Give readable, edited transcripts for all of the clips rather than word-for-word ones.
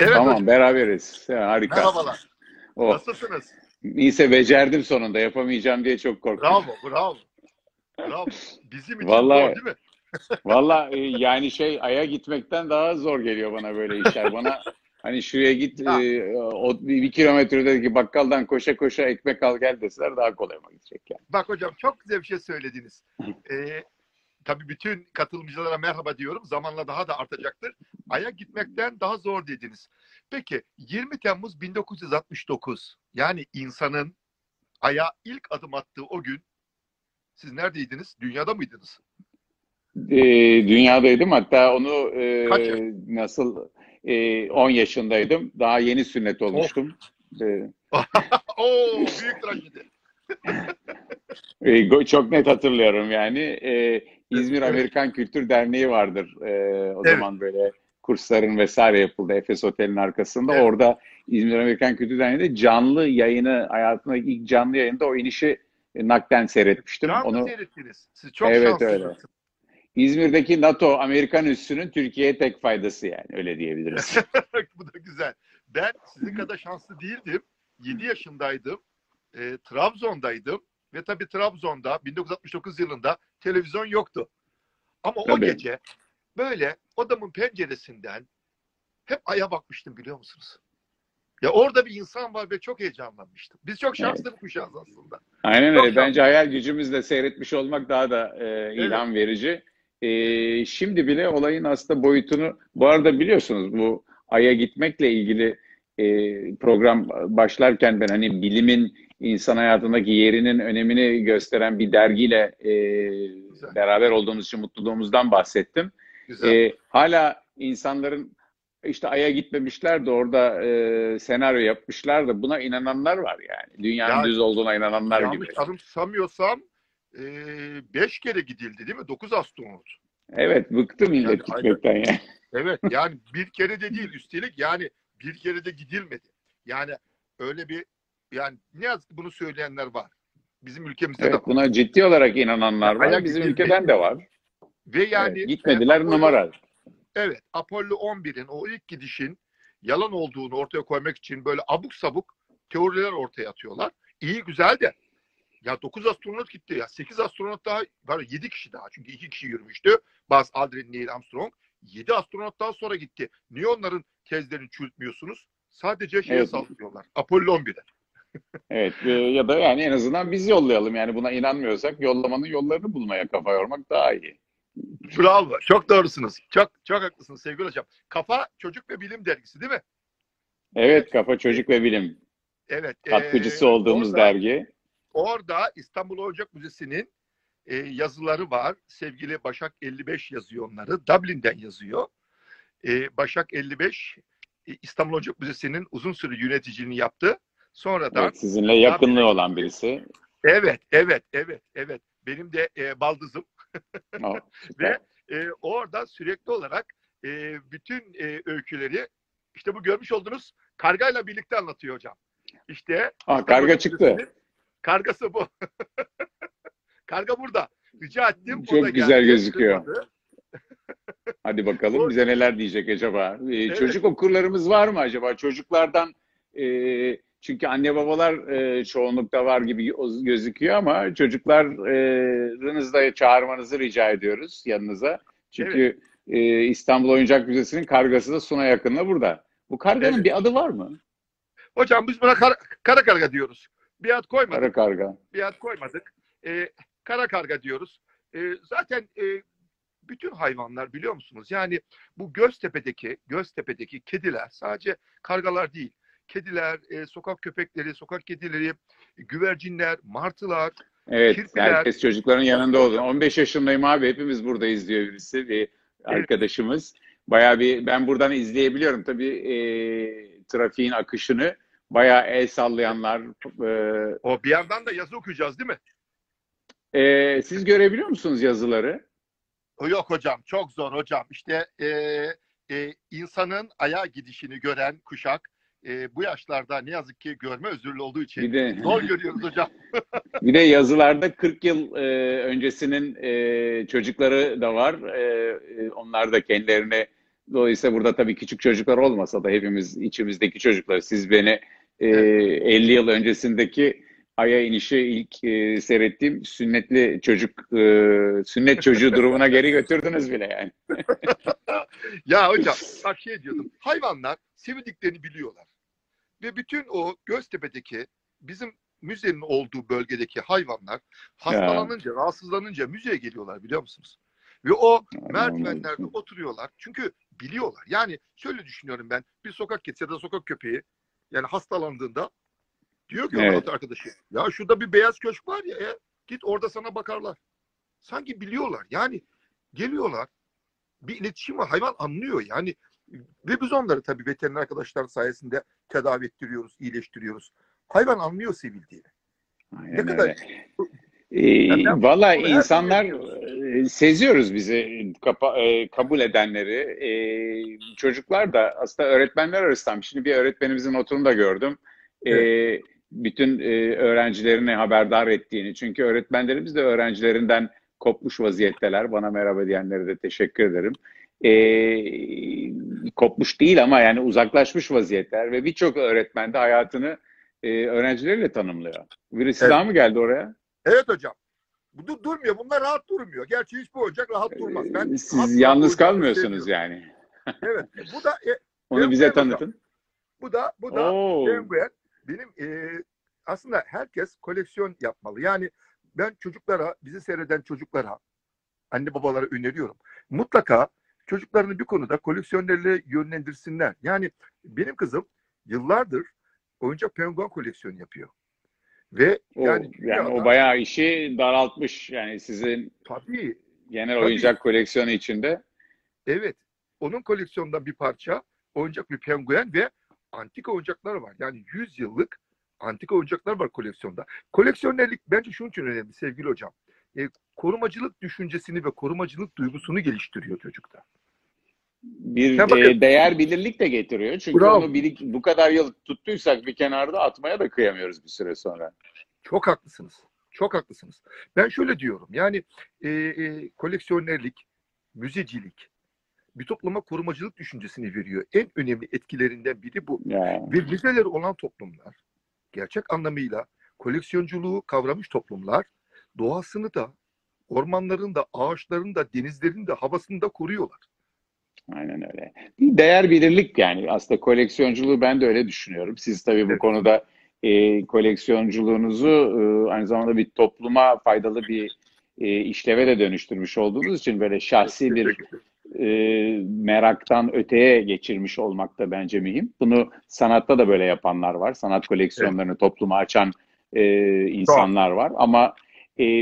Evet, tamam hocam, beraberiz. Harika. Merhabalar. Oh. Nasılsınız? Neyse, becerdim sonunda. Yapamayacağım diye çok korktum. Bravo, bravo. Bravo. Bizim için vallahi, zor değil mi? Valla yani şey, Ay'a gitmekten daha zor geliyor bana böyle işler. Bana hani şuraya git, o bir kilometredeki bakkaldan koşa koşa ekmek al gel deseler daha kolayıma gidecek yani. Bak hocam, çok güzel bir şey söylediniz. Tabii bütün katılımcılara merhaba diyorum. Zamanla daha da artacaktır. Ay'a gitmekten daha zor dediniz. Peki 20 Temmuz 1969, yani insanın Ay'a ilk adım attığı o gün siz neredeydiniz? Dünyada mıydınız? Dünyadaydım. Hatta onu nasıl 10 yaşındaydım. Daha yeni sünnet olmuştum. Oh. Oo, büyük trajedi. Çok net hatırlıyorum yani. İzmir Amerikan Kültür Derneği vardır. O evet, zaman böyle kursların vesaire yapıldı Efes Otel'in arkasında. Evet. Orada İzmir Amerikan Kültür Derneği'nde canlı yayını, hayatımdaki ilk canlı yayında o inişi nakden seyretmiştim. Canlı seyrettiniz. Siz çok şanslısınız. İzmir'deki NATO Amerikan üssünün Türkiye'ye tek faydası, yani öyle diyebiliriz. Bu da güzel. Ben sizin kadar şanslı değildim. 7 yaşındaydım. Trabzon'daydım ve tabii Trabzon'da 1969 yılında televizyon yoktu. Ama tabii, o gece böyle odamın penceresinden hep Ay'a bakmıştım, biliyor musunuz? Ya orada bir insan var ve çok heyecanlanmıştım. Biz çok şanslı bir kuşağız aslında. Aynen öyle. Bence hayal gücümüzle seyretmiş olmak daha da ilham verici. Şimdi bile olayın aslında boyutunu, bu arada biliyorsunuz bu Ay'a gitmekle ilgili program başlarken ben hani bilimin insan hayatındaki yerinin önemini gösteren bir dergiyle beraber olduğumuz için mutluluğumuzdan bahsettim. Hala insanların işte Ay'a gitmemişler de orada senaryo yapmışlar da buna inananlar var yani. Dünyanın yani, düz olduğuna inananlar yanlış gibi. Yanlış sanmıyorsam 5 kere gidildi değil mi? 9 astronot. Evet, bıktım millet gitmekten yani. Evet, yani bir kere de değil, üstelik yani bir kere de gidilmedi. Yani öyle bir, yani ne yazık ki bunu söyleyenler var. Bizim ülkemizde de var. Buna ciddi olarak inananlar var. Ayak bizim ülkeden de var. Ve yani evet, gitmediler numara. Evet, Apollo 11'in o ilk gidişin yalan olduğunu ortaya koymak için böyle abuk sabuk teoriler ortaya atıyorlar. İyi güzel de ya 9 astronot gitti ya, 8 astronot daha var, 7 kişi daha, çünkü 2 kişi yürümüştü. Buzz Aldrin, Neil Armstrong 7 astronot daha sonra gitti. Niye onların tezlerini çürütmüyorsunuz? Sadece şeye saldırıyorlar. Apollo 11'e. Evet, ya da yani en azından biz yollayalım yani, buna inanmıyorsak yollamanın yollarını bulmaya kafa yormak daha iyi. Bravo, çok doğrusunuz. Çok çok haklısınız sevgili hocam. Kafa Çocuk ve Bilim dergisi değil mi? Evet, Kafa Çocuk ve Bilim. Evet. Katkıcısı olduğumuz dergi. Orada İstanbul Oyuncak Müzesi'nin yazıları var. Sevgili Başak 55 yazıyor onları. Dublin'den yazıyor. Başak 55 İstanbul Oyuncak Müzesi'nin uzun süre yöneticiliğini yaptı. Sonradan evet, sizinle yakınlığı Dublin'den olan birisi. Evet, evet, evet, evet. Benim de baldızım. Ve orada sürekli olarak bütün öyküleri işte bu görmüş olduğunuz kargayla birlikte anlatıyor hocam. İşte karga çıktı. Kargası bu. Karga burada. Rica ettim. Çok güzel geldi, gözüküyor. Hadi bakalım bize neler diyecek acaba. Evet. Çocuk okurlarımız var mı acaba? Çocuklardan çünkü anne babalar çoğunlukta var gibi gözüküyor ama çocuklarınızı da çağırmanızı rica ediyoruz yanınıza. Çünkü İstanbul Oyuncak Müzesi'nin kargası da Sunay Akın'la burada. Bu karganın bir adı var mı? Hocam biz buna kara karga diyoruz. Bir ad koymadık. Kara karga. Bir ad koymadık. Kara karga diyoruz. Zaten bütün hayvanlar, biliyor musunuz? Yani bu Göztepe'deki kediler sadece kargalar değil. Kediler, sokak köpekleri, sokak kedileri, güvercinler, martılar, evet, kirpiler. Herkes çocukların yanında oldu. 15 yaşındayım abi, hepimiz buradayız diyor birisi, bir arkadaşımız. Bayağı bir, ben buradan izleyebiliyorum tabii trafiğin akışını. Bayağı el sallayanlar. O bir yandan da yazı okuyacağız değil mi? Siz görebiliyor musunuz yazıları? Yok hocam, çok zor hocam. İşte insanın Ay'a gidişini gören kuşak bu yaşlarda ne yazık ki görme özürlü olduğu için zor görüyoruz hocam. Bir de yazılarda 40 yıl öncesinin çocukları da var. Onlar da kendilerine Dolayısıyla burada tabii küçük çocuklar olmasa da hepimiz içimizdeki çocuklar. Siz beni 50 yıl öncesindeki Ay'a inişi ilk seyrettiğim sünnetli çocuk, sünnet çocuğu durumuna geri götürdünüz bile yani. Ya hocam bak şey diyordum. Hayvanlar sevdiklerini biliyorlar. Ve bütün o Göztepe'deki bizim müzenin olduğu bölgedeki hayvanlar hastalanınca, rahatsızlanınca müzeye geliyorlar biliyor musunuz? Ve o merdivenlerde oturuyorlar. Çünkü biliyorlar. Yani şöyle düşünüyorum ben. Bir sokak keçisi ya da sokak köpeği yani hastalandığında diyor ki evet, arkadaşı ya şurada bir beyaz köşk var ya git orada sana bakarlar. Sanki biliyorlar. Yani geliyorlar. Bir iletişim var. Hayvan anlıyor yani. Ve biz onları tabii veteriner arkadaşlar sayesinde tedavi ettiriyoruz, iyileştiriyoruz. Hayvan anlıyor sevildiğini. Aynen ne kadar... Valla insanlar seziyoruz bizi kabul edenleri. Çocuklar da aslında öğretmenler arasından. Şimdi bir öğretmenimizin oturumda gördüm. Evet. Bütün öğrencilerini haberdar ettiğini. Çünkü öğretmenlerimiz de öğrencilerinden kopmuş vaziyetteler. Bana merhaba diyenlere de teşekkür ederim. Kopmuş değil ama yani uzaklaşmış vaziyetler. Ve birçok öğretmen de hayatını öğrencileriyle tanımlıyor. Birisi evet, daha mı geldi oraya? Evet hocam. Bu durmuyor. Bunlar rahat durmuyor. Gerçi hiçbir ocak rahat durmaz. Ben siz yalnız kalmıyorsunuz yani. Evet. Bu da onu bize tanıtın. Hocam. Bu da benim aslında herkes koleksiyon yapmalı. Yani ben çocuklara, bizi seyreden çocuklara, anne babalara öneriyorum. Mutlaka çocuklarını bir konuda koleksiyonerliğe yönlendirsinler. Yani benim kızım yıllardır oyuncak penguen koleksiyonu yapıyor. Ve yani o bayağı işi daraltmış yani sizin tabii, genel tabii, oyuncak koleksiyonu içinde. Evet. Onun koleksiyonundan bir parça oyuncak bir penguen ve antika oyuncaklar var. Yani 100 yıllık antika oyuncaklar var koleksiyonda. Koleksiyonerlik bence şunun için önemli sevgili hocam. Korumacılık düşüncesini ve korumacılık duygusunu geliştiriyor çocukta. Bir değer bilirlik de getiriyor. Çünkü bravo, onu bu kadar yıl tuttuysak bir kenarda atmaya da kıyamıyoruz bir süre sonra. Çok haklısınız. Çok haklısınız. Ben şöyle diyorum. Yani koleksiyonerlik, müzecilik, bir topluma korumacılık düşüncesini veriyor. En önemli etkilerinden biri bu. Yani. Ve müzeleri olan toplumlar, gerçek anlamıyla koleksiyonculuğu kavramış toplumlar, doğasını da, ormanlarını da, ağaçlarını da, denizlerini de, havasını da koruyorlar. Aynen öyle. Bir değer bilirlik yani. Aslında koleksiyonculuğu ben de öyle düşünüyorum. Siz tabii bu evet, konuda koleksiyonculuğunuzu aynı zamanda bir topluma faydalı bir işleve de dönüştürmüş olduğunuz için böyle şahsi bir meraktan öteye geçirmiş olmak da bence mühim. Bunu sanatta da böyle yapanlar var. Sanat koleksiyonlarını evet, topluma açan insanlar var. Ama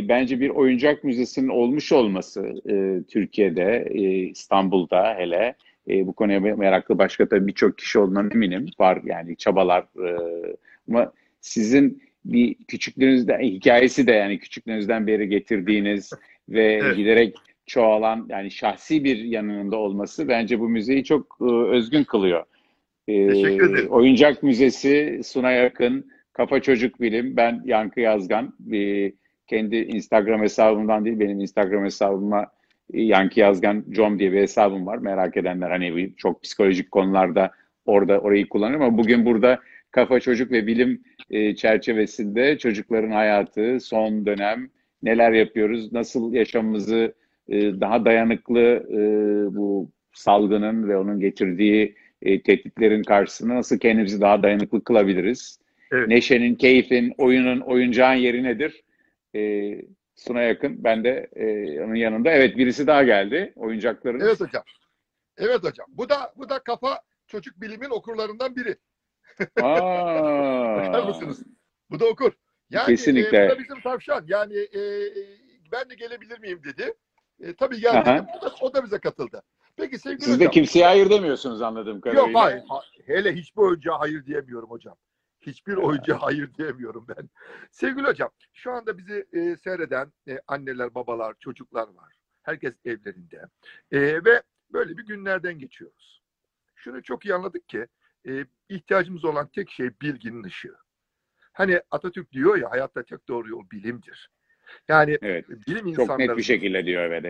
bence bir oyuncak müzesinin olmuş olması Türkiye'de, İstanbul'da hele bu konuya meraklı başka tabii birçok kişi olduğundan eminim. Var yani çabalar ama sizin bir küçüklüğünüzden hikayesi de yani küçüklüğünüzden beri getirdiğiniz ve evet, giderek çoğalan yani şahsi bir yanında olması bence bu müzeyi çok özgün kılıyor. Teşekkür ederim. Oyuncak Müzesi, Sunay Akın, Kafa Çocuk Bilim, ben Yankı Yazgan. Kendi Instagram hesabımdan değil, benim Instagram hesabıma Yankı Yazgan com diye bir hesabım var. Merak edenler hani çok psikolojik konularda orayı kullanırım ama bugün burada Kafa Çocuk ve Bilim çerçevesinde çocukların hayatı, son dönem, neler yapıyoruz, nasıl yaşamımızı daha dayanıklı bu salgının ve onun getirdiği tehditlerin karşısında nasıl kendimizi daha dayanıklı kılabiliriz? Evet. Neşenin, keyfin, oyunun, oyuncağın yeri nedir? Sunay Akın, ben de onun yanında. Evet, birisi daha geldi. Oyuncakların. Evet hocam. Evet hocam. Bu da Kafa Çocuk Bilim'in okurlarından biri. Bakar mısınız? Bu da okur. Yani, kesinlikle. Bu da bizim tavşan. Yani ben de gelebilir miyim dedi. Tabii geldi. O da bize katıldı. Peki sevgili siz hocam, de kimseye hayır demiyorsunuz anladığım kadarıyla. Yok hayır. Hele hiçbir oyuncağa hayır diyemiyorum hocam. Hiçbir oyuncağa hayır diyemiyorum ben. Sevgili hocam, şu anda bizi seyreden anneler, babalar, çocuklar var. Herkes evlerinde. Ve böyle bir günlerden geçiyoruz. Şunu çok iyi anladık ki ihtiyacımız olan tek şey bilginin ışığı. Hani Atatürk diyor ya, hayatta tek doğru yol bilimdir. Yani evet, bilim insanları çok net bir şekilde diyor.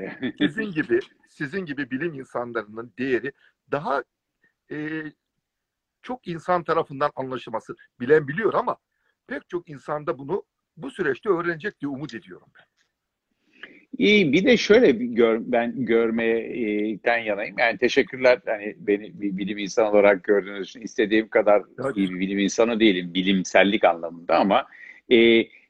Sizin gibi bilim insanlarının değeri daha çok insan tarafından anlaşılması, bilen biliyor ama pek çok insanda bunu bu süreçte öğrenecek diye umut ediyorum ben. İyi, bir de şöyle ben görmekten yanayım. Yani teşekkürler. Yani beni bir bilim insanı olarak gördüğünüz için, istediğim kadar iyi bir bilim insanı değilim bilimsellik anlamında ama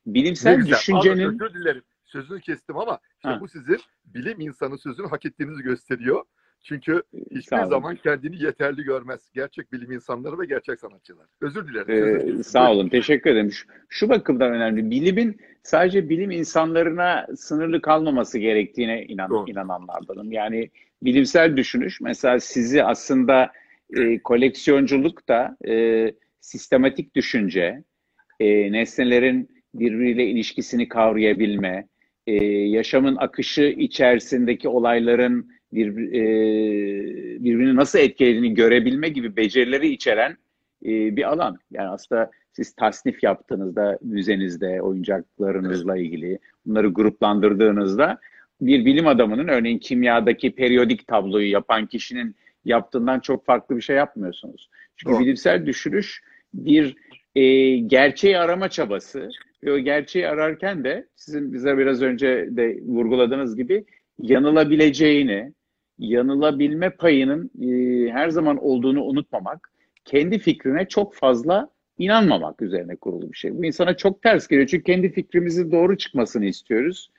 bilimsel düşüncenin... Abi, özür dilerim. Sözünü kestim ama işte bu sizin bilim insanı sözünü hak ettiğinizi gösteriyor. Çünkü hiçbir zaman kendini yeterli görmez. Gerçek bilim insanları ve gerçek sanatçılar. Özür dilerim. Sağ olun. Teşekkür ederim. Şu bakımdan önemli. Bilimin sadece bilim insanlarına sınırlı kalmaması gerektiğine inananlardanım. Yani bilimsel düşünüş mesela sizi aslında koleksiyonculuk da sistematik düşünce, nesnelerin birbiriyle ilişkisini kavrayabilme, yaşamın akışı içerisindeki olayların birbirini nasıl etkilediğini görebilme gibi becerileri içeren bir alan. Yani aslında siz tasnif yaptığınızda, müzenizde, oyuncaklarınızla ilgili bunları gruplandırdığınızda bir bilim adamının, örneğin kimyadaki periyodik tabloyu yapan kişinin yaptığından çok farklı bir şey yapmıyorsunuz. Çünkü bilimsel düşünüş bir gerçeği arama çabası ve o gerçeği ararken de sizin bize biraz önce de vurguladığınız gibi yanılabileceğini, yanılabilme payının her zaman olduğunu unutmamak, kendi fikrine çok fazla inanmamak üzerine kurulu bir şey. Bu insana çok ters geliyor çünkü kendi fikrimizin doğru çıkmasını istiyoruz.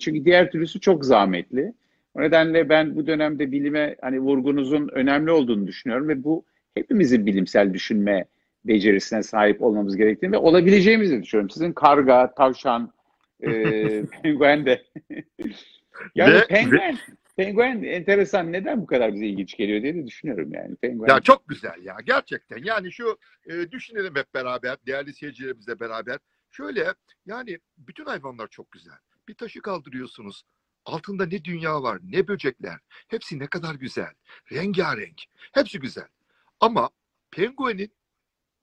Çünkü diğer türlüsü çok zahmetli. O nedenle ben bu dönemde bilime hani vurgunuzun önemli olduğunu düşünüyorum ve bu hepimizin bilimsel düşünme becerisine sahip olmamız gerektiğini ve olabileceğimizi düşünüyorum. Sizin karga, tavşan, penguen de... Yani penguen enteresan, neden bu kadar bize ilginç geliyor diye de düşünüyorum yani. Penguen. Ya çok güzel ya gerçekten. Yani şu düşünelim hep beraber, değerli seyircilerimizle beraber. Şöyle yani bütün hayvanlar çok güzel. Bir taşı kaldırıyorsunuz. Altında ne dünya var, ne böcekler. Hepsi ne kadar güzel. Rengarenk. Hepsi güzel. Ama penguenin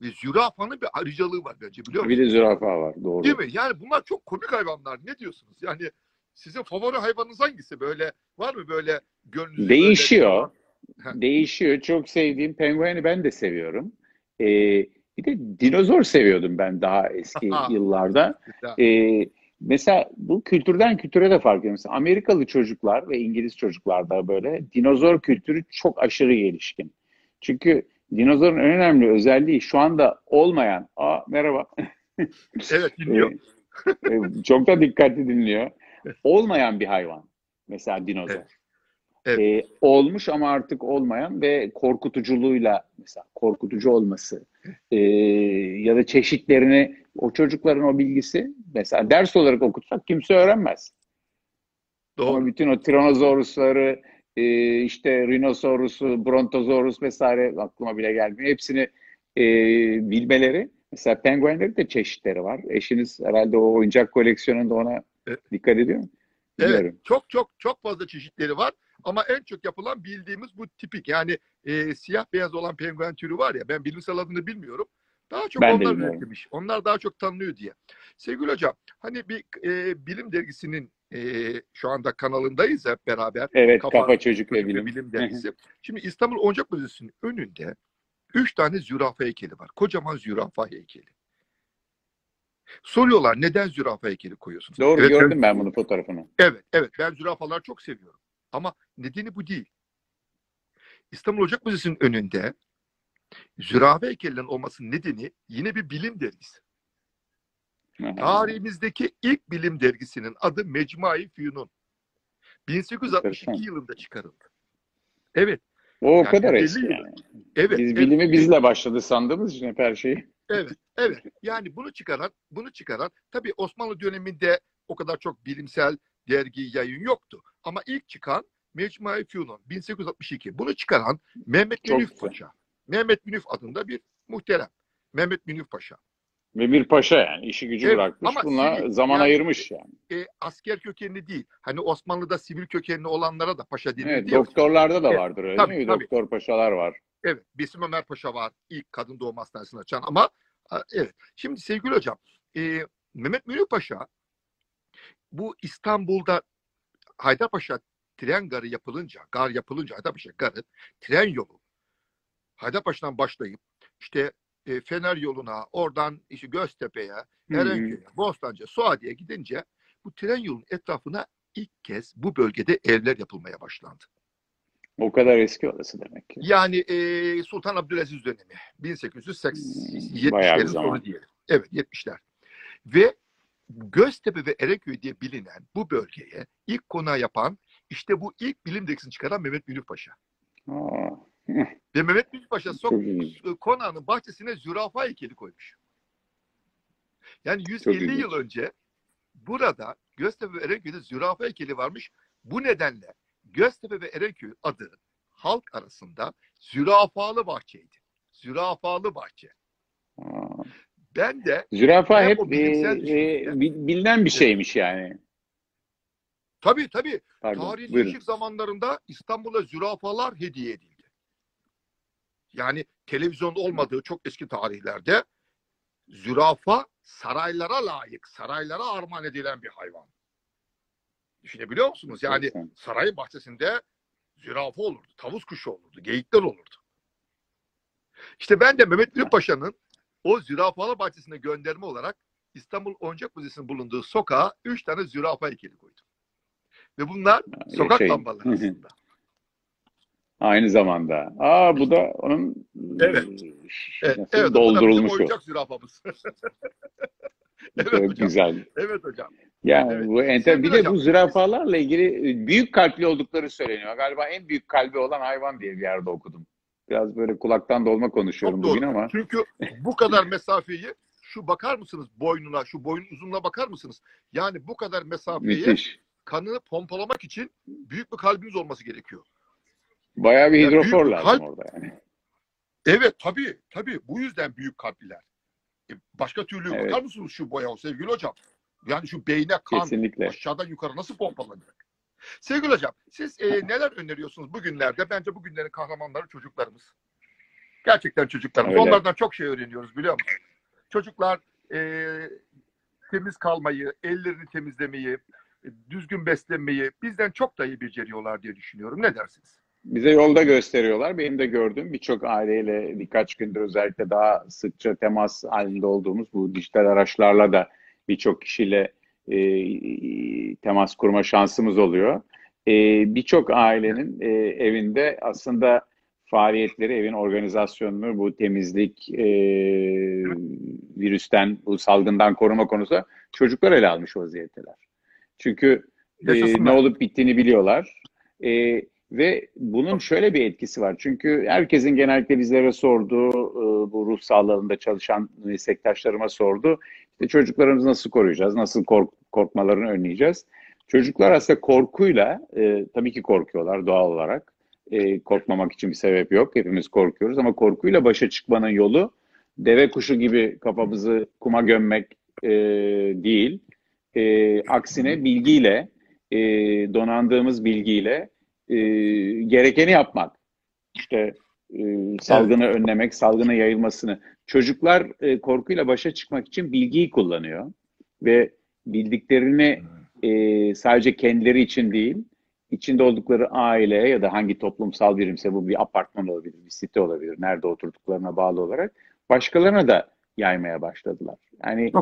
ve zürafanın bir ayrıcalığı var bence, biliyor musunuz? Bir de zürafa var, doğru. Değil mi? Yani bunlar çok komik hayvanlar. Ne diyorsunuz? Yani sizin favori hayvanınız hangisi? Böyle var mı böyle gönlünüzde? Değişiyor. Böyle... Değişiyor. Çok sevdiğim pengueni ben de seviyorum. Bir de dinozor seviyordum ben daha eski yıllarda. Mesela bu kültürden kültüre de fark ediyor. Mesela Amerikalı çocuklar ve İngiliz çocuklar da böyle dinozor kültürü çok aşırı gelişkin. Çünkü dinozorun en önemli özelliği şu anda olmayan. Merhaba. Evet, dinliyor. Çok da dikkatli dinliyor. Olmayan bir hayvan. Mesela dinozor. Evet. Evet. Olmuş ama artık olmayan ve korkutuculuğuyla, mesela korkutucu olması ya da çeşitlerini, o çocukların o bilgisi mesela ders olarak okutsak kimse öğrenmez. Doğru. Ama bütün o tiranozorusları, işte rinosorusu, brontosaurus vesaire aklıma bile gelmiyor. Hepsini bilmeleri. Mesela penguenlerin de çeşitleri var. Eşiniz herhalde o oyuncak koleksiyonunda ona dikkat ediyor mu? Bilmiyorum. Evet, çok fazla çeşitleri var ama en çok yapılan bildiğimiz bu tipik, yani siyah beyaz olan penguen türü var ya, ben bilimsel adını bilmiyorum. Daha çok onlar üretilmiş. Onlar daha çok tanınıyor diye. Sevgili hocam, hani bir bilim dergisinin şu anda kanalındayız hep beraber. Evet, Kafa Çocuk ve Bilim dergisi. Şimdi İstanbul Oyuncak Müzesi'nin önünde 3 tane zürafa heykeli var. Kocaman zürafa heykeli. Soruyorlar, neden zürafa heykeli koyuyorsunuz? Doğru, evet, gördüm ben bunu, fotoğrafını. Evet, evet, ben zürafaları çok seviyorum. Ama nedeni bu değil. İstanbul Oyuncak Müzesi'nin önünde zürafa heykelinin olmasının nedeni yine bir bilim dergisi. Tarihimizdeki ilk bilim dergisinin adı Mecmua-i Fünun. 1862 yılında çıkarıldı. Evet. O kadar eski yani. Evet. Biz bilimi bizle başladı sandığımız için hep her şeyi. Evet, evet. Yani bunu çıkaran tabii Osmanlı döneminde o kadar çok bilimsel dergi, yayın yoktu. Ama ilk çıkan Mecmua-i Fünun 1862. Bunu çıkaran Mehmet Münif Paşa. Mehmet Münif adında bir muhterem. Mehmet Münif Paşa. Ve bir paşa yani, işi gücü bırakmış. Bununla zaman ayırmış yani. Asker kökenli değil. Hani Osmanlı'da sivil kökenli olanlara da paşa denildi. Evet, doktorlarda da vardır öyle değil mi? Tabii. Doktor paşalar var. Evet, Besim Ömer Paşa var. İlk kadın doğum hastanesini açan ama evet. Şimdi sevgili hocam, Mehmet Münif Paşa bu İstanbul'da Haydarpaşa tren garı yapılınca, Haydarpaşa garı, tren yolu Haydarpaşa'dan başlayıp işte Fener yoluna, oradan işte Göztepe'ye, Erenköy'e, Bostancı, Suadiye gidince bu tren yolunun etrafına ilk kez bu bölgede evler yapılmaya başlandı. O kadar eski orası demek ki. Yani Sultan Abdülaziz dönemi 1870'lerin sonu diyelim. Evet, 70'ler. Ve Göztepe ve Erenköy diye bilinen bu bölgeye ilk konağı yapan, işte bu ilk bilim dergisini çıkaran Mehmet Münif Paşa. Ve Mehmet Münif Paşa konağının bahçesine zürafa heykeli koymuş. Yani 150 yıl önce burada Göztepe ve Erenköy'de zürafa heykeli varmış. Bu nedenle Göztepe ve Erenköy adı halk arasında zürafalı bahçeydi. Zürafalı bahçe. Ben de... Zürafa hep bilinen bir şeymiş yani. Tabii tabii. Tarihleşik zamanlarında İstanbul'a zürafalar hediye edildi. Yani televizyonda olmadığı çok eski tarihlerde zürafa saraylara layık, saraylara armağan edilen bir hayvan. Düşünebiliyor musunuz? Yani sarayın bahçesinde zürafa olurdu, tavus kuşu olurdu, geyikler olurdu. İşte ben de Mehmet Münif Paşa'nın o zürafalar bahçesine gönderme olarak İstanbul Oyuncak Müzesi'nin bulunduğu sokağa 3 tane zürafa heykeli koydum. Ve bunlar sokak lambaları aslında. Aynı zamanda. Aa, bu da onun doldurulmuşu. Evet, zürafamız. Evet, çok güzel. Evet hocam. Ya evet. Bu bir de hocam, bu zürafalarla ilgili büyük kalpli oldukları söyleniyor. Galiba en büyük kalbi olan hayvan diye bir yerde okudum. Biraz böyle kulaktan dolma konuşuyorum bugün ama. Çünkü bu kadar mesafeyi şu bakar mısınız boynuna, şu boynun uzunluğuna bakar mısınız? Yani bu kadar mesafeyi kanını pompalamak için büyük bir kalbimiz olması gerekiyor. Bayağı bir hidrofor lazım orada yani. Evet tabii tabii, bu yüzden büyük kalpliler. Başka türlü bakar mısınız şu boya sevgili hocam? Yani şu beyne kan aşağıdan yukarı nasıl pompalanacak? Sevgili hocam, siz neler öneriyorsunuz bugünlerde? Bence bugünlerin kahramanları çocuklarımız. Gerçekten çocuklarımız. Öyle. Onlardan çok şey öğreniyoruz biliyor musunuz? Çocuklar temiz kalmayı, ellerini temizlemeyi, düzgün beslenmeyi bizden çok daha iyi beceriyorlar diye düşünüyorum. Ne dersiniz? Bize yolda gösteriyorlar. Benim de gördüğüm birçok aileyle birkaç gündür özellikle daha sıkça temas halinde olduğumuz bu dijital araçlarla da birçok kişiyle temas kurma şansımız oluyor. Birçok ailenin evinde aslında faaliyetleri, evin organizasyonunu, bu temizlik, virüsten, bu salgından koruma konusu çocuklar ele almış vaziyetteler. Çünkü ne olup bittiğini biliyorlar. Ve bunun şöyle bir etkisi var. Çünkü herkesin genellikle bizlere sorduğu, bu ruh sağlığında çalışan meslektaşlarıma sordu. İşte çocuklarımızı nasıl koruyacağız? Nasıl korkmalarını önleyeceğiz? Çocuklar aslında korkuyla, tabii ki korkuyorlar doğal olarak. Korkmamak için bir sebep yok. Hepimiz korkuyoruz ama korkuyla başa çıkmanın yolu deve kuşu gibi kafamızı kuma gömmek değil. Aksine bilgiyle, donandığımız bilgiyle gerekeni yapmak, işte salgını önlemek, salgının yayılmasını. Çocuklar korkuyla başa çıkmak için bilgiyi kullanıyor ve bildiklerini sadece kendileri için değil, içinde oldukları aile ya da hangi toplumsal birimse, bu bir apartman olabilir, bir site olabilir, nerede oturduklarına bağlı olarak başkalarına da yaymaya başladılar. Yani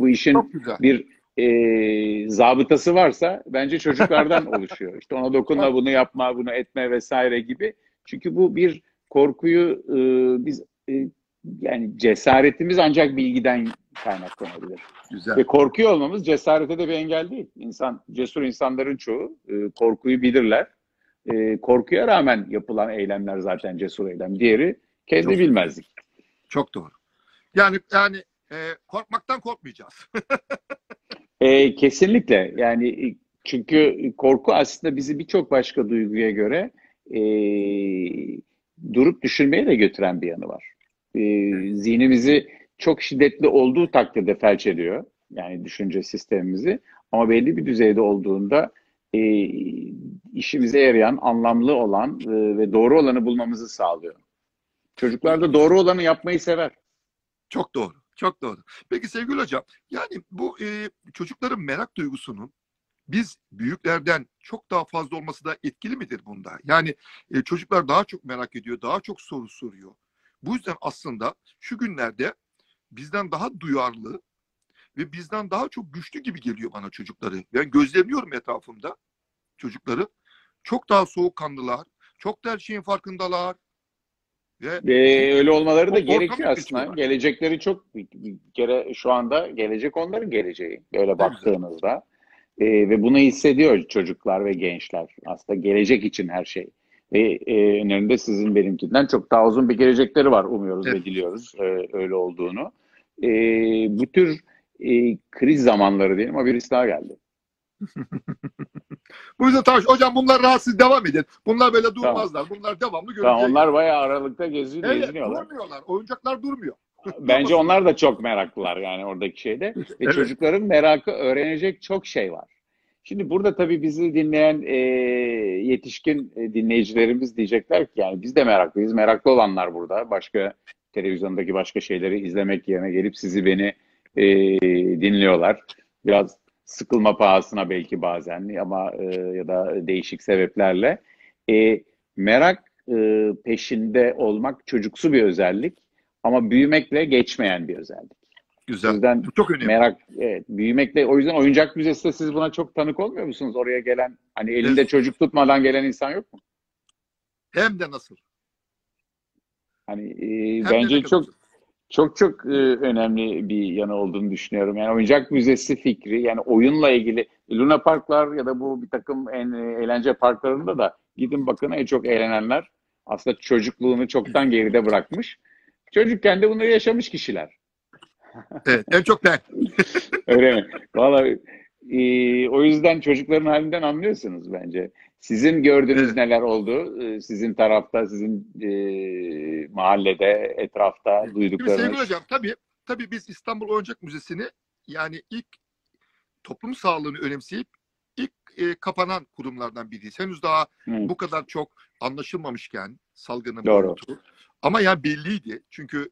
bu işin bir zabıtası varsa bence çocuklardan oluşuyor. İşte ona dokunma, bunu yapma, bunu etme vesaire gibi. Çünkü bu bir korkuyu biz yani cesaretimiz ancak bilgiden kaynaklanabilir. Güzel. Ve korkuyor olmamız cesarete de bir engel değil. Cesur insanların çoğu korkuyu bilirler. Korkuya rağmen yapılan eylemler zaten cesur eylem. Diğeri kendi bilmezlik. Çok doğru. Yani korkmaktan korkmayacağız. Kesinlikle. Yani çünkü korku aslında bizi birçok başka duyguya göre durup düşünmeye de götüren bir yanı var. Zihnimizi çok şiddetli olduğu takdirde felç ediyor. Yani düşünce sistemimizi. Ama belli bir düzeyde olduğunda işimize yarayan, anlamlı olan ve doğru olanı bulmamızı sağlıyor. Çocuklar da doğru olanı yapmayı sever. Çok doğru. Çok doğru. Peki sevgili hocam, yani bu çocukların merak duygusunun biz büyüklerden çok daha fazla olması da etkili midir bunda? Yani çocuklar daha çok merak ediyor, daha çok soru soruyor. Bu yüzden aslında şu günlerde bizden daha duyarlı ve bizden daha çok güçlü gibi geliyor bana çocukları. Yani gözlemliyorum etrafımda çocukları. Çok daha soğukkanlılar, çok da her şeyin farkındalar. Ve öyle olmaları da gerekiyor aslında. Gelecekleri çok şu anda gelecek onların geleceği. Böyle baktığınızda. Ve bunu hissediyor çocuklar ve gençler. Aslında gelecek için her şey. Ve önlerinde sizin benimkinden çok daha uzun bir gelecekleri var umuyoruz ve diliyoruz öyle olduğunu. Bu tür kriz zamanları diyelim ama birisi daha geldi. Bu yüzden Tarş hocam bunlar rahatsız devam edin. Bunlar böyle durmazlar. Tamam. Bunlar devamlı görünecek. Tamam, onlar bayağı aralıkta geziyor. Evet, durmuyorlar. Oyuncaklar durmuyor. Bence onlar da çok meraklılar yani oradaki şeyde. Evet. Çocukların merakı öğrenecek çok şey var. Şimdi burada tabii bizi dinleyen yetişkin dinleyicilerimiz diyecekler ki yani biz de meraklıyız. Meraklı olanlar burada. Başka televizyondaki başka şeyleri izlemek yerine gelip sizi beni dinliyorlar. Biraz sıkılma pahasına belki bazen ama ya da değişik sebeplerle. Merak peşinde olmak çocuksu bir özellik ama büyümekle geçmeyen bir özellik. Güzel. O yüzden çok önemli. Merak, büyümekle, o yüzden oyuncak müzesinde siz buna çok tanık olmuyor musunuz? Oraya gelen, hani elinde çocuk tutmadan gelen insan yok mu? Hem de nasıl? Hani bence çok önemli bir yanı olduğunu düşünüyorum. Yani oyuncak müzesi fikri, yani oyunla ilgili Luna Parklar ya da bu bir takım eğlence parklarında da gidin bakın en çok eğlenenler aslında çocukluğunu çoktan geride bırakmış. Çocukken de bunları yaşamış kişiler. Evet, en çok ben. Öyle mi? Vallahi o yüzden çocukların halinden anlıyorsunuz bence. Sizin gördüğünüz neler oldu? Sizin tarafta, sizin mahallede, etrafta duyduklarınız. Sevgili hocam, tabii biz İstanbul Oyuncak Müzesi'ni yani ilk toplum sağlığını önemseyip ilk kapanan kurumlardan biriyiz. Henüz daha bu kadar çok anlaşılmamışken salgının boyutu. Ama ya belliydi. Çünkü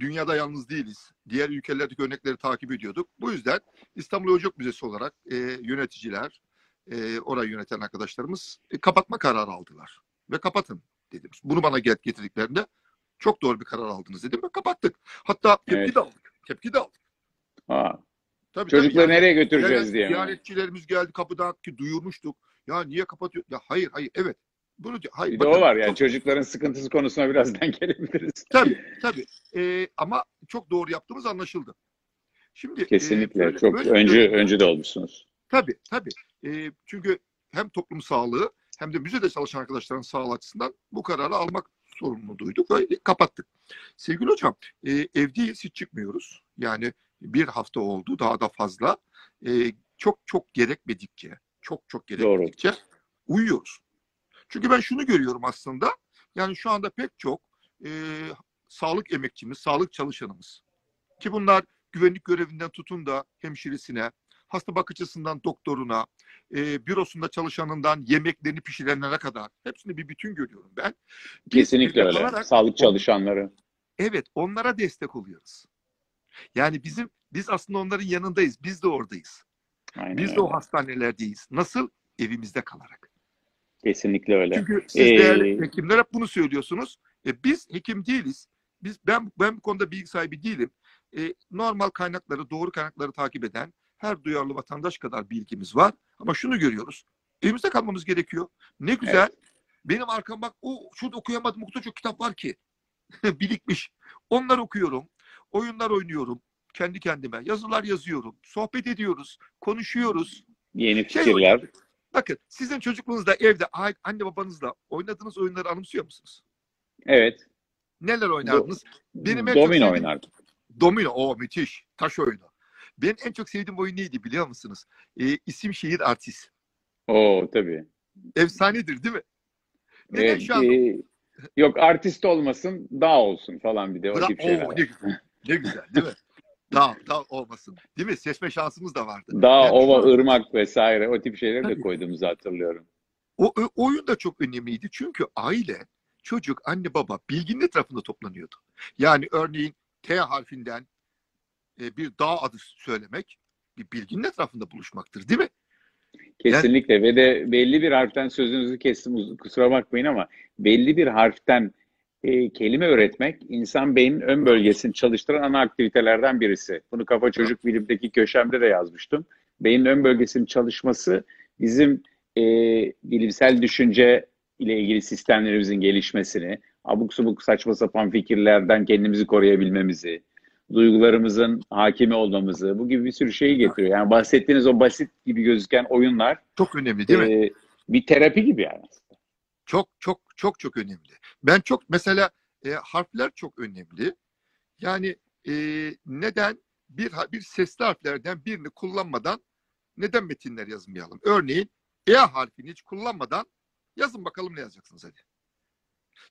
dünyada yalnız değiliz. Diğer ülkelerdeki örnekleri takip ediyorduk. Bu yüzden İstanbul Oyuncak Müzesi olarak yöneticiler, orayı yöneten arkadaşlarımız kapatma kararı aldılar. Ve kapatın dedim. Bunu bana getirdiklerinde çok doğru bir karar aldınız dedim ve kapattık. Hatta tepki de aldık. Tabii, çocukları yani, nereye götüreceğiz diye. Ziyaretçilerimiz geldi kapıdan ki duyurmuştuk. Ya niye kapatıyor? Ya hayır evet. Bir de o var yani çocukların sıkıntısı konusuna birazdan gelebiliriz. Tabii. Ama çok doğru yaptığımız anlaşıldı. Şimdi kesinlikle çok öncü de olmuşsunuz. Tabii. Çünkü hem toplum sağlığı hem de müzede çalışan arkadaşların sağlığı açısından bu kararı almak sorumluluğunu duyduk ve kapattık. Sevgili hocam, evdeyiz, hiç çıkmıyoruz. Yani bir hafta oldu, daha da fazla. Çok gerekmedikçe, çok gerekmedikçe uyuyoruz. Çünkü ben şunu görüyorum aslında, yani şu anda pek çok sağlık emekçimiz, sağlık çalışanımız ki bunlar güvenlik görevinden tutun da hemşiresine, hasta bakıcısından doktoruna, bürosunda çalışanından yemeklerini pişirenlere kadar hepsini bir bütün görüyorum ben. Kesinlikle öyle, sağlık çalışanları. Evet, onlara destek oluyoruz. Yani biz aslında onların yanındayız, biz de oradayız. Aynen, biz de o hastanelerdeyiz. Nasıl? Evimizde kalarak. Kesinlikle öyle. Çünkü siz değerli hekimler hep bunu söylüyorsunuz. Biz hekim değiliz. Ben bu konuda bilgi sahibi değilim. Normal kaynakları, doğru kaynakları takip eden her duyarlı vatandaş kadar bilgimiz var. Ama şunu görüyoruz. Evimizde kalmamız gerekiyor. Ne güzel. Evet. Benim arkam bak, şurada okuyamadım. O kadar çok kitap var ki. Birikmiş. Onları okuyorum. Oyunlar oynuyorum. Kendi kendime. Yazılar yazıyorum. Sohbet ediyoruz. Konuşuyoruz. Yeni fikirler. Bakın, sizin çocukluğunuzda evde anne babanızla oynadığınız oyunları anımsıyor musunuz? Evet. Neler oynardınız? Domino oynardım. Domino, müthiş. Taş oyunu. Benim en çok sevdiğim oyun neydi biliyor musunuz? İsim şehir artist. Tabii. Efsanedir değil mi? Neden şu an? Yok, artist olmasın, dağ olsun falan bir de. Ne güzel değil mi? Dağ olmasın. Değil mi? Seçme şansımız da vardı. Dağ, yani ova, ırmak vesaire o tip şeyleri de koyduğumuzu hatırlıyorum. O oyun da çok önemliydi. Çünkü aile, çocuk, anne, baba bilginin etrafında toplanıyordu. Yani örneğin T harfinden bir dağ adı söylemek bir bilginin etrafında buluşmaktır değil mi? Kesinlikle yani, ve de belli bir harften, sözünüzü kestim kusura bakmayın ama belli bir harften kelime öğretmek insan beyninin ön bölgesini çalıştıran ana aktivitelerden birisi. Bunu Kafa Çocuk Bilim'deki köşemde de yazmıştım. Beynin ön bölgesinin çalışması bizim bilimsel düşünce ile ilgili sistemlerimizin gelişmesini, abuk subuk saçma sapan fikirlerden kendimizi koruyabilmemizi, duygularımızın hakimi olmamızı, bu gibi bir sürü şeyi getiriyor. Yani bahsettiğiniz o basit gibi gözüken oyunlar çok önemli değil mi? Bir terapi gibi yani. Çok önemli. Ben çok mesela harfler çok önemli. Yani neden bir sesli harflerden birini kullanmadan neden metinler yazmayalım? Örneğin E harfini hiç kullanmadan yazın bakalım ne yazacaksınız hadi.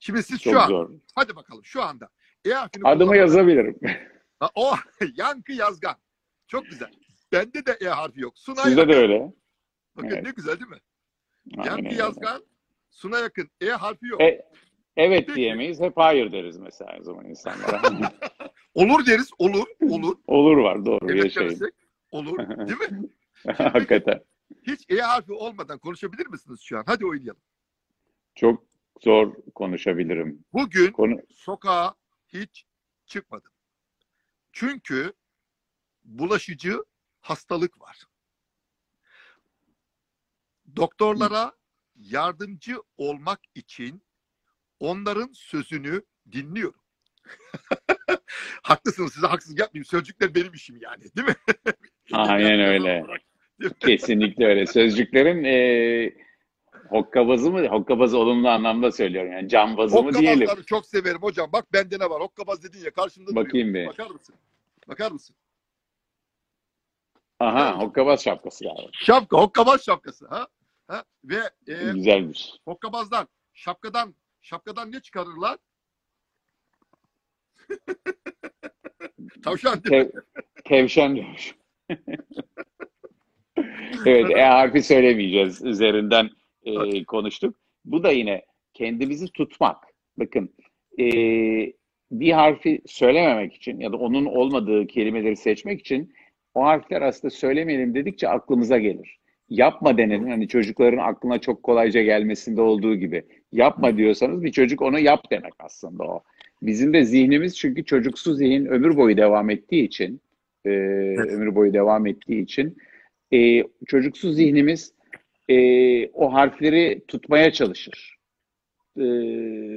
Şimdi siz çok şu an zor. Hadi bakalım şu anda E harfini adımı yazabilirim. O Yankı Yazgan. Çok güzel. Bende de E harfi yok. Sunay Sizde Akın. De öyle. Bakın evet. Ne güzel değil mi? Aynen Yankı öyle. Yazgan, Sunay Akın. E harfi yok. Evet peki. Diyemeyiz. Hep hayır deriz mesela o zaman insanlara. Olur deriz. Olur. Olur var doğru. Evet dersek, olur değil mi? Hakikaten. Peki, hiç E harfi olmadan konuşabilir misiniz şu an? Hadi oynayalım. Çok zor konuşabilirim. Bugün sokağa hiç çıkmadım. Çünkü bulaşıcı hastalık var. Doktorlara yardımcı olmak için onların sözünü dinliyorum. Haklısınız, size haksız yapmayayım. Sözcükler benim işim yani, değil mi? Aynen öyle. Kesinlikle öyle. Sözcüklerin hokkabazı mı? Hokkabazı olumlu anlamda söylüyorum. Yani cambazı mı diyelim. Hokkabazları çok severim hocam. Bak bende ne var? Hokkabaz dedin ya karşımda bakayım duruyor. Bakar mısın? Aha, hokkabaz şapkası galiba. Şapka, hokkabaz şapkası. Ha? Ve güzelmiş. Hokkabazlar şapkadan ne çıkarırlar? Tavşan değil mi? Tavşan diyor. Evet, E harfi söylemeyeceğiz. Üzerinden konuştuk. Bu da yine kendimizi tutmak. Bakın, bir harfi söylememek için ya da onun olmadığı kelimeleri seçmek için o harfler aslında söylemeyelim dedikçe aklımıza gelir. Yapma denenin, hani çocukların aklına çok kolayca gelmesinde olduğu gibi. Yapma diyorsanız bir çocuk ona yap demek aslında o. Bizim de zihnimiz çünkü çocuksu zihin ömür boyu devam ettiği için çocuksu zihnimiz o harfleri tutmaya çalışır.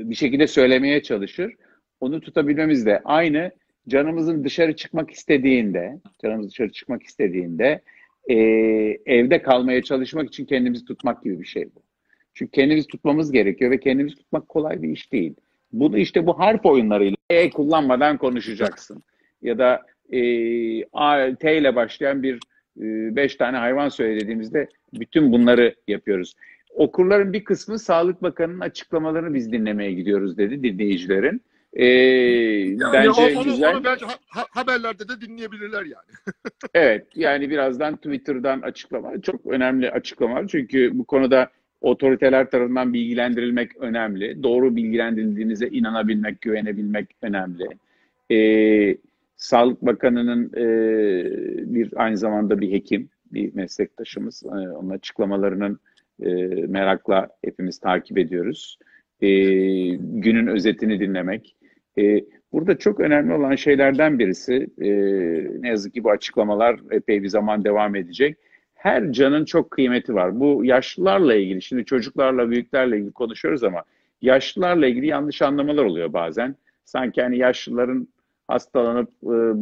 Bir şekilde söylemeye çalışır. Onu tutabilmemiz de aynı canımız dışarı çıkmak istediğinde evde kalmaya çalışmak için kendimizi tutmak gibi bir şey bu. Çünkü kendimizi tutmamız gerekiyor ve kendimizi tutmak kolay bir iş değil. Bunu işte bu harf oyunlarıyla kullanmadan konuşacaksın. Ya da T ile başlayan bir 5 tane hayvan söyle dediğimizde bütün bunları yapıyoruz. Okurların bir kısmı Sağlık Bakanı'nın açıklamalarını biz dinlemeye gidiyoruz dedi dinleyicilerin. Bence onu bence haberlerde de dinleyebilirler yani. Evet yani birazdan Twitter'dan açıklama çok önemli açıklamalar çünkü bu konuda otoriteler tarafından bilgilendirilmek önemli. Doğru bilgilendirildiğinize inanabilmek, güvenebilmek önemli. Sağlık Bakanı'nın aynı zamanda bir hekim, bir meslektaşımız. Onun açıklamalarının merakla hepimiz takip ediyoruz. Günün özetini dinlemek. Burada çok önemli olan şeylerden birisi, ne yazık ki bu açıklamalar epey bir zaman devam edecek. Her canın çok kıymeti var. Bu yaşlılarla ilgili, şimdi çocuklarla, büyüklerle ilgili konuşuyoruz ama yaşlılarla ilgili yanlış anlamalar oluyor bazen. Sanki hani yaşlıların hastalanıp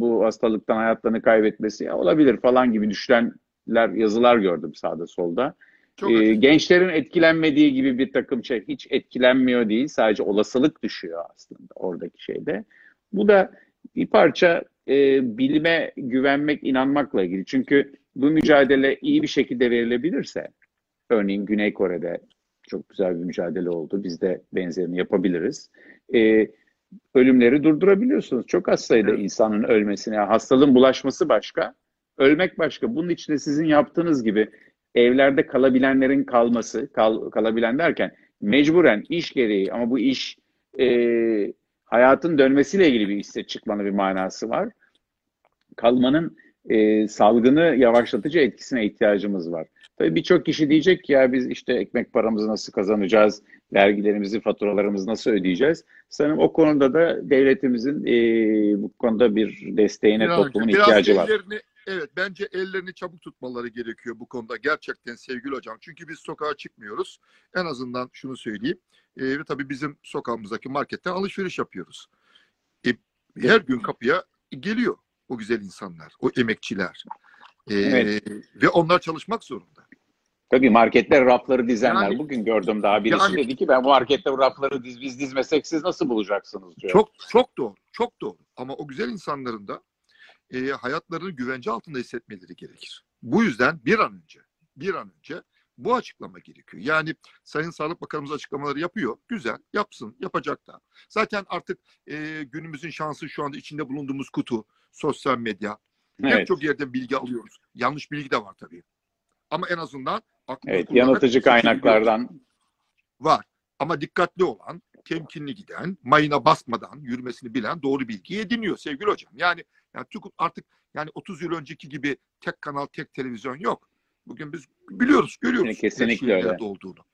bu hastalıktan hayatlarını kaybetmesi olabilir falan gibi düşünenler, yazılar gördüm sağda solda. Gençlerin etkilenmediği gibi bir takım şey, hiç etkilenmiyor değil, sadece olasılık düşüyor aslında oradaki şeyde. Bu da bir parça bilime güvenmek, inanmakla ilgili. Çünkü bu mücadele iyi bir şekilde verilebilirse, örneğin Güney Kore'de çok güzel bir mücadele oldu, biz de benzerini yapabiliriz. Ölümleri durdurabiliyorsunuz. Çok az sayıda insanın ölmesine, hastalığın bulaşması başka, ölmek başka. Bunun içinde sizin yaptığınız gibi evlerde kalabilenlerin kalması, kalabilen derken mecburen iş gereği ama bu iş hayatın dönmesiyle ilgili bir işe çıkmanın bir manası var. Kalmanın salgını yavaşlatıcı etkisine ihtiyacımız var. Tabii birçok kişi diyecek ki ya biz işte ekmek paramızı nasıl kazanacağız, vergilerimizi, faturalarımızı nasıl ödeyeceğiz? Sanırım o konuda da devletimizin bu konuda bir desteğine, toplumun ihtiyacı var. Evet, bence ellerini çabuk tutmaları gerekiyor bu konuda gerçekten sevgili hocam. Çünkü biz sokağa çıkmıyoruz. En azından şunu söyleyeyim. Ve tabii bizim sokağımızdaki marketten alışveriş yapıyoruz. Her gün kapıya geliyor o güzel insanlar, o emekçiler. Evet. Ve onlar çalışmak zorunda. Tabii marketler rafları dizenler. Yani, bugün gördüm daha birisi dedi ki ben bu markette bu rafları biz dizmesek siz nasıl bulacaksınız diyor. Çok doğru, çok doğru. Ama o güzel insanların da hayatlarını güvence altında hissetmeleri gerekir. Bu yüzden bir an önce bu açıklama gerekiyor. Yani Sayın Sağlık Bakanımız açıklamaları yapıyor. Güzel, yapsın, yapacak da. Zaten artık günümüzün şansı şu anda içinde bulunduğumuz kutu, sosyal medya. Evet. Pek çok yerden bilgi alıyoruz. Yanlış bilgi de var tabii. Ama en azından evet, yanıltıcı kaynaklardan var. Ama dikkatli olan, temkinli giden, mayına basmadan yürümesini bilen doğru bilgiyi ediniyor sevgili hocam. Yani artık yani 30 yıl önceki gibi tek kanal, tek televizyon yok. Bugün biz biliyoruz, görüyoruz. Kesinlikle öyle. Olduğunu.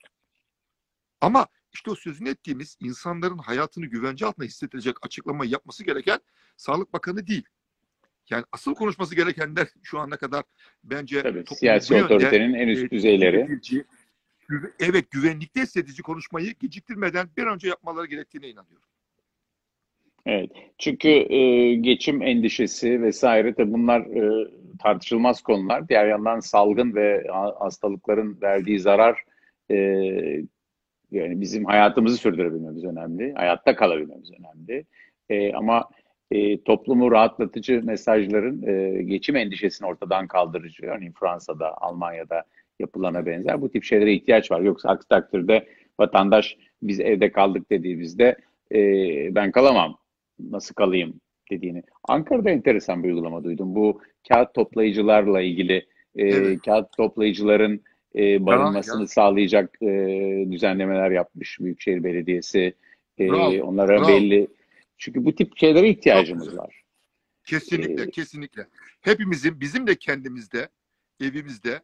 Ama işte o sözünü ettiğimiz insanların hayatını güvence altında hissedecek açıklamayı yapması gereken Sağlık Bakanı değil. Yani asıl konuşması gerekenler şu ana kadar bence tabii, siyasi otoritenin en üst düzeyleri. Evet, güvenlikte hissedici konuşmayı geciktirmeden bir önce yapmaları gerektiğine inanıyorum. Evet, çünkü geçim endişesi vesaire de bunlar tartışılmaz konular. Diğer yandan salgın ve hastalıkların verdiği zarar yani bizim hayatımızı sürdürebilmemiz önemli. Hayatta kalabilmemiz önemli. Ama toplumu rahatlatıcı mesajların geçim endişesini ortadan kaldırıcı. Örneğin Fransa'da, Almanya'da yapılana benzer bu tip şeylere ihtiyaç var. Yoksa aksi takdirde vatandaş biz evde kaldık dediğimizde ben kalamam, nasıl kalayım dediğini. Ankara'da enteresan bir uygulama duydum. Bu kağıt toplayıcılarla ilgili evet. Kağıt toplayıcıların barınmasını sağlayacak düzenlemeler yapmış Büyükşehir Belediyesi. Bravo. Onlara Bravo. Belli. Çünkü bu tip şeylere ihtiyacımız var. Kesinlikle, kesinlikle. Hepimizin, bizim de kendimizde, evimizde.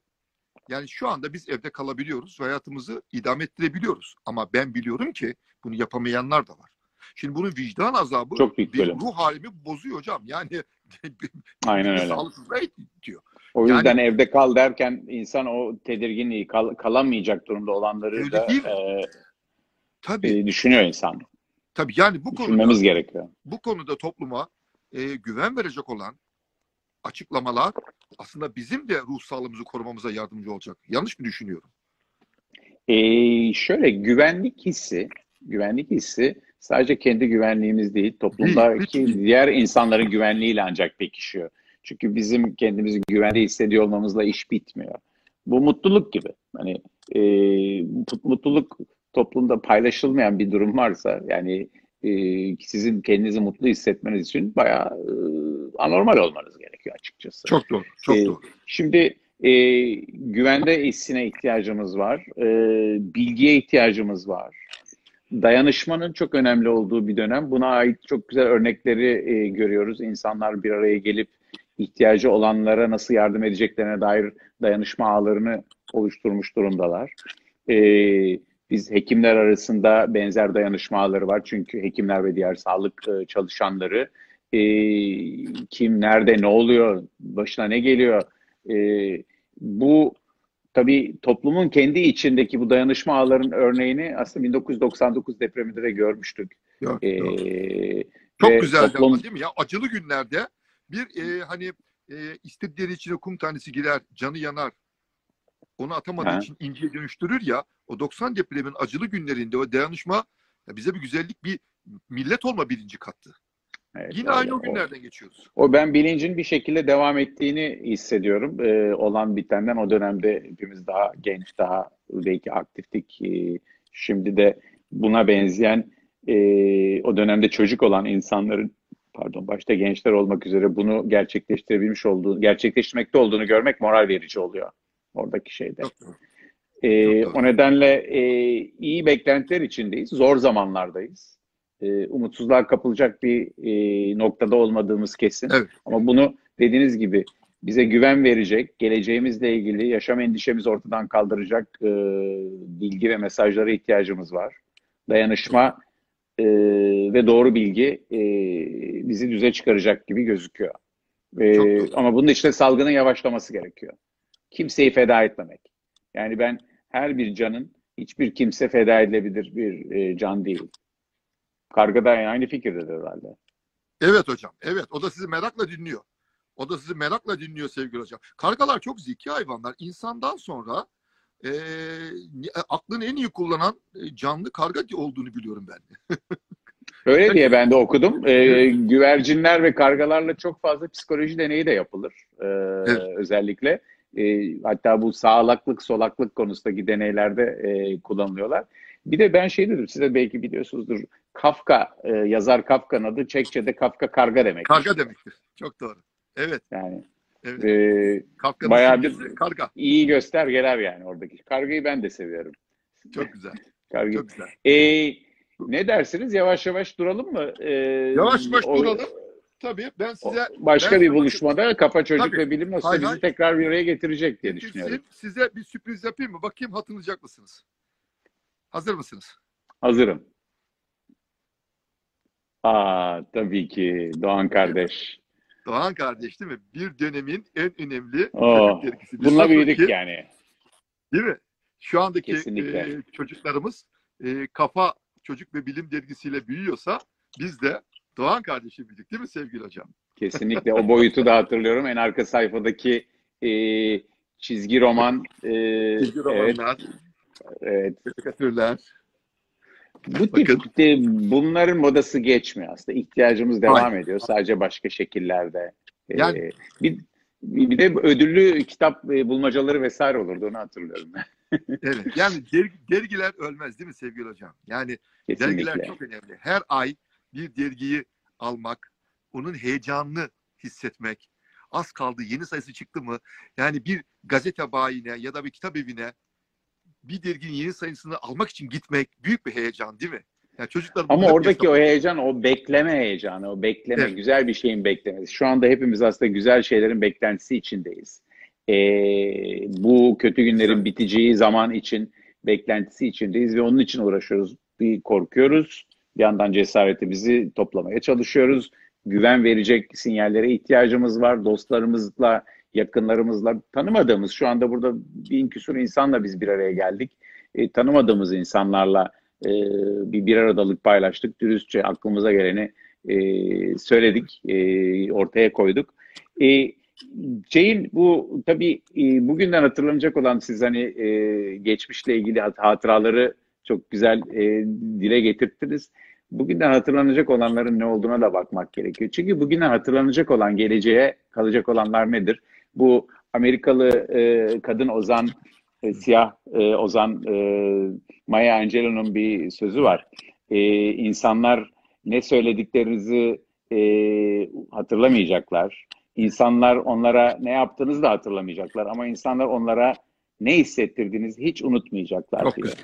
Yani şu anda biz evde kalabiliyoruz ve hayatımızı idame ettirebiliyoruz. Ama ben biliyorum ki bunu yapamayanlar da var. Şimdi bunun vicdan azabı çok büyük benim ruh halimi bozuyor hocam. Yani aynen öyle. Diyor. O yüzden evde kal derken insan o tedirginliği kalamayacak durumda olanları da tabii, düşünüyor insan. Tabii yani bu düşünmemiz gerekiyor. Bu konuda topluma güven verecek olan açıklamalar aslında bizim de ruh sağlığımızı korumamıza yardımcı olacak. Yanlış mı düşünüyorum? Şöyle güvenlik hissi sadece kendi güvenliğimiz değil, toplumdaki diğer insanların güvenliğiyle ancak pekişiyor. Çünkü bizim kendimizi güvende hissediyor olmamızla iş bitmiyor. Bu mutluluk gibi. Hani mutluluk toplumda paylaşılmayan bir durum varsa yani sizin kendinizi mutlu hissetmeniz için bayağı anormal olmanız gerekiyor açıkçası. Çok doğru, çok doğru. Şimdi güvende hissine ihtiyacımız var, bilgiye ihtiyacımız var. Dayanışmanın çok önemli olduğu bir dönem. Buna ait çok güzel örnekleri görüyoruz. İnsanlar bir araya gelip ihtiyacı olanlara nasıl yardım edeceklerine dair dayanışma ağlarını oluşturmuş durumdalar. Biz hekimler arasında benzer dayanışmaları var. Çünkü hekimler ve diğer sağlık çalışanları kim, nerede, ne oluyor, başına ne geliyor? Bu tabii toplumun kendi içindeki bu dayanışma ağlarının örneğini aslında 1999 depreminde de görmüştük. Yok, yok. Çok güzeldi ama değil mi? Ya, acılı günlerde bir hani istedikleri içine kum tanesi girer, canı yanar. Onu atamadığı için inciye dönüştürür ya, o 90 depremin acılı günlerinde o dayanışma bize bir güzellik, bir millet olma bilinci kattı. Evet, yine aynı o günlerden geçiyoruz. Ben bilincin bir şekilde devam ettiğini hissediyorum. Olan bitenden o dönemde hepimiz daha genç, daha belki aktiftik. Şimdi de buna benzeyen o dönemde çocuk olan insanların başta gençler olmak üzere bunu gerçekleştirmekte olduğunu görmek moral verici oluyor. Oradaki şeyde. O nedenle iyi beklentiler içindeyiz. Zor zamanlardayız. Umutsuzluğa kapılacak bir noktada olmadığımız kesin. Evet. Ama bunu dediğiniz gibi bize güven verecek, geleceğimizle ilgili yaşam endişemizi ortadan kaldıracak bilgi ve mesajlara ihtiyacımız var. Dayanışma ve doğru bilgi bizi düze çıkaracak gibi gözüküyor. Ama bunun için de salgının yavaşlaması gerekiyor. Kimseyi feda etmemek. Yani ben her bir canın, hiçbir kimse feda edilebilir bir can değil. Kargada aynı fikirde de herhalde. Evet hocam, evet. O da sizi merakla dinliyor. O da sizi merakla dinliyor sevgili hocam. Kargalar çok zeki hayvanlar. İnsandan sonra aklını en iyi kullanan canlı karga olduğunu biliyorum ben. Öyle diye ben de okudum. Güvercinler ve kargalarla çok fazla psikoloji deneyi de yapılır. Evet. Özellikle. Hatta bu sağlaklık, solaklık konusundaki deneylerde kullanılıyorlar. Bir de ben şey dedim, siz de belki biliyorsunuzdur. Kafka, yazar Kafka'nın adı Çekçe'de Kafka karga demektir. Karga demektir. Çok doğru. Evet. Yani evet. Bayağı bir karga. İyi göstergeler yani oradaki. Kargayı ben de seviyorum. Çok güzel. Çok güzel. Ne dersiniz? Yavaş yavaş duralım mı? Yavaş yavaş duralım. Tabii ben size... Başka bir buluşmada Kafa Çocuk ve Bilim nasıl bizi tekrar bir araya getirecek diye düşünüyorum. Size bir sürpriz yapayım mı? Bakayım hatırlayacak mısınız? Hazır mısınız? Hazırım. Aa, tabii ki Doğan Kardeş. Doğan Kardeş değil mi? Bir dönemin en önemli... Bununla büyüdük yani. Değil mi? Şu andaki çocuklarımız Kafa Çocuk ve Bilim dergisiyle büyüyorsa biz de Doğan Kardeş'i bildik değil mi sevgili hocam? Kesinlikle. O boyutu da hatırlıyorum. En arka sayfadaki çizgi roman. Çizgi romanlar. Evet. Evet. Bu tip de bunların modası geçmiyor aslında. İhtiyacımız devam ediyor. Sadece başka şekillerde. Yani, bir de ödüllü kitap bulmacaları vesaire olurdu. Onu hatırlıyorum ben. Evet. Yani dergiler ölmez değil mi sevgili hocam? Yani kesinlikle. Dergiler çok önemli. Her ay bir dergiyi almak, onun heyecanını hissetmek, az kaldı yeni sayısı çıktı mı? Yani bir gazete bayine ya da bir kitap evine bir derginin yeni sayısını almak için gitmek büyük bir heyecan değil mi? Yani çocuklar ama oradaki o heyecan, o bekleme heyecanı, o bekleme, evet. Güzel bir şeyin beklemesi. Şu anda hepimiz aslında güzel şeylerin beklentisi içindeyiz. Bu kötü günlerin biteceği zaman için beklentisi içindeyiz ve onun için uğraşıyoruz. Bir korkuyoruz. Bir yandan cesaretimizi toplamaya çalışıyoruz. Güven verecek sinyallere ihtiyacımız var. Dostlarımızla, yakınlarımızla, tanımadığımız, şu anda burada 1000 küsur insanla biz bir araya geldik. Tanımadığımız insanlarla bir aradalık paylaştık. Dürüstçe aklımıza geleni söyledik, ortaya koyduk. Şeyin bu tabii bugünden hatırlanacak olan, siz hani geçmişle ilgili hatıraları çok güzel dile getirttiniz. Bugünden hatırlanacak olanların ne olduğuna da bakmak gerekiyor. Çünkü bugünden hatırlanacak olan, geleceğe kalacak olanlar nedir? Bu Amerikalı kadın ozan, siyah ozan Maya Angelou'nun bir sözü var. İnsanlar ne söylediklerinizi hatırlamayacaklar. İnsanlar onlara ne yaptığınızı da hatırlamayacaklar. Ama insanlar onlara ne hissettirdiğinizi hiç unutmayacaklar. Çok güzel.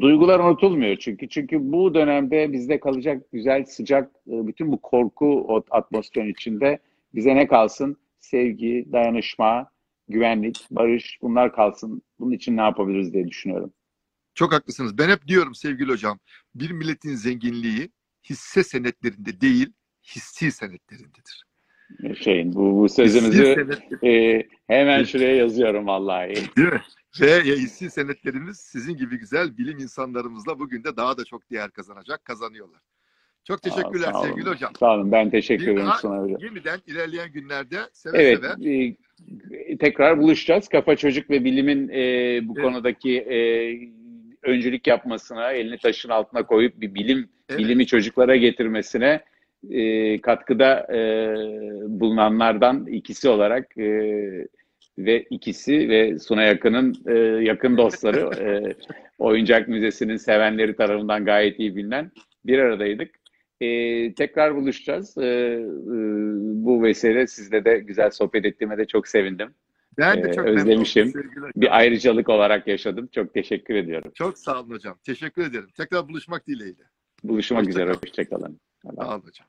Duygular unutulmuyor çünkü bu dönemde bizde kalacak güzel, sıcak, bütün bu korku atmosferin içinde bize ne kalsın? Sevgi, dayanışma, güvenlik, barış, bunlar kalsın. Bunun için ne yapabiliriz diye düşünüyorum. Çok haklısınız. Ben hep diyorum sevgili hocam, bir milletin zenginliği hisse senetlerinde değil, hissi senetlerindedir. Bu sözümüzü hemen şuraya yazıyorum vallahi. Değil mi? Ve hissi senetlerimiz sizin gibi güzel bilim insanlarımızla bugün de daha da çok değer kazanacak, kazanıyorlar. Çok teşekkürler sevgili hocam. Sağ olun, ben teşekkür ederim Sunay hocam. Yeniden ilerleyen günlerde seve seve tekrar buluşacağız. Kafa Çocuk ve Bilim'in bu konudaki öncülük yapmasına, elini taşın altına koyup bir bilimi çocuklara getirmesine katkıda bulunanlardan ikisi olarak ve Sunay Akın'ın yakın dostları, Oyuncak Müzesi'nin sevenleri tarafından gayet iyi bilinen bir aradaydık. Tekrar buluşacağız. Bu vesile sizle de güzel sohbet ettiğime de çok sevindim. Ben de çok özlemişim. Bir ayrıcalık olarak yaşadım. Çok teşekkür ediyorum. Çok sağ olun hocam. Teşekkür ederim. Tekrar buluşmak dileğiyle. Buluşmak üzere. Hoşçakalın. Sağ olun hocam.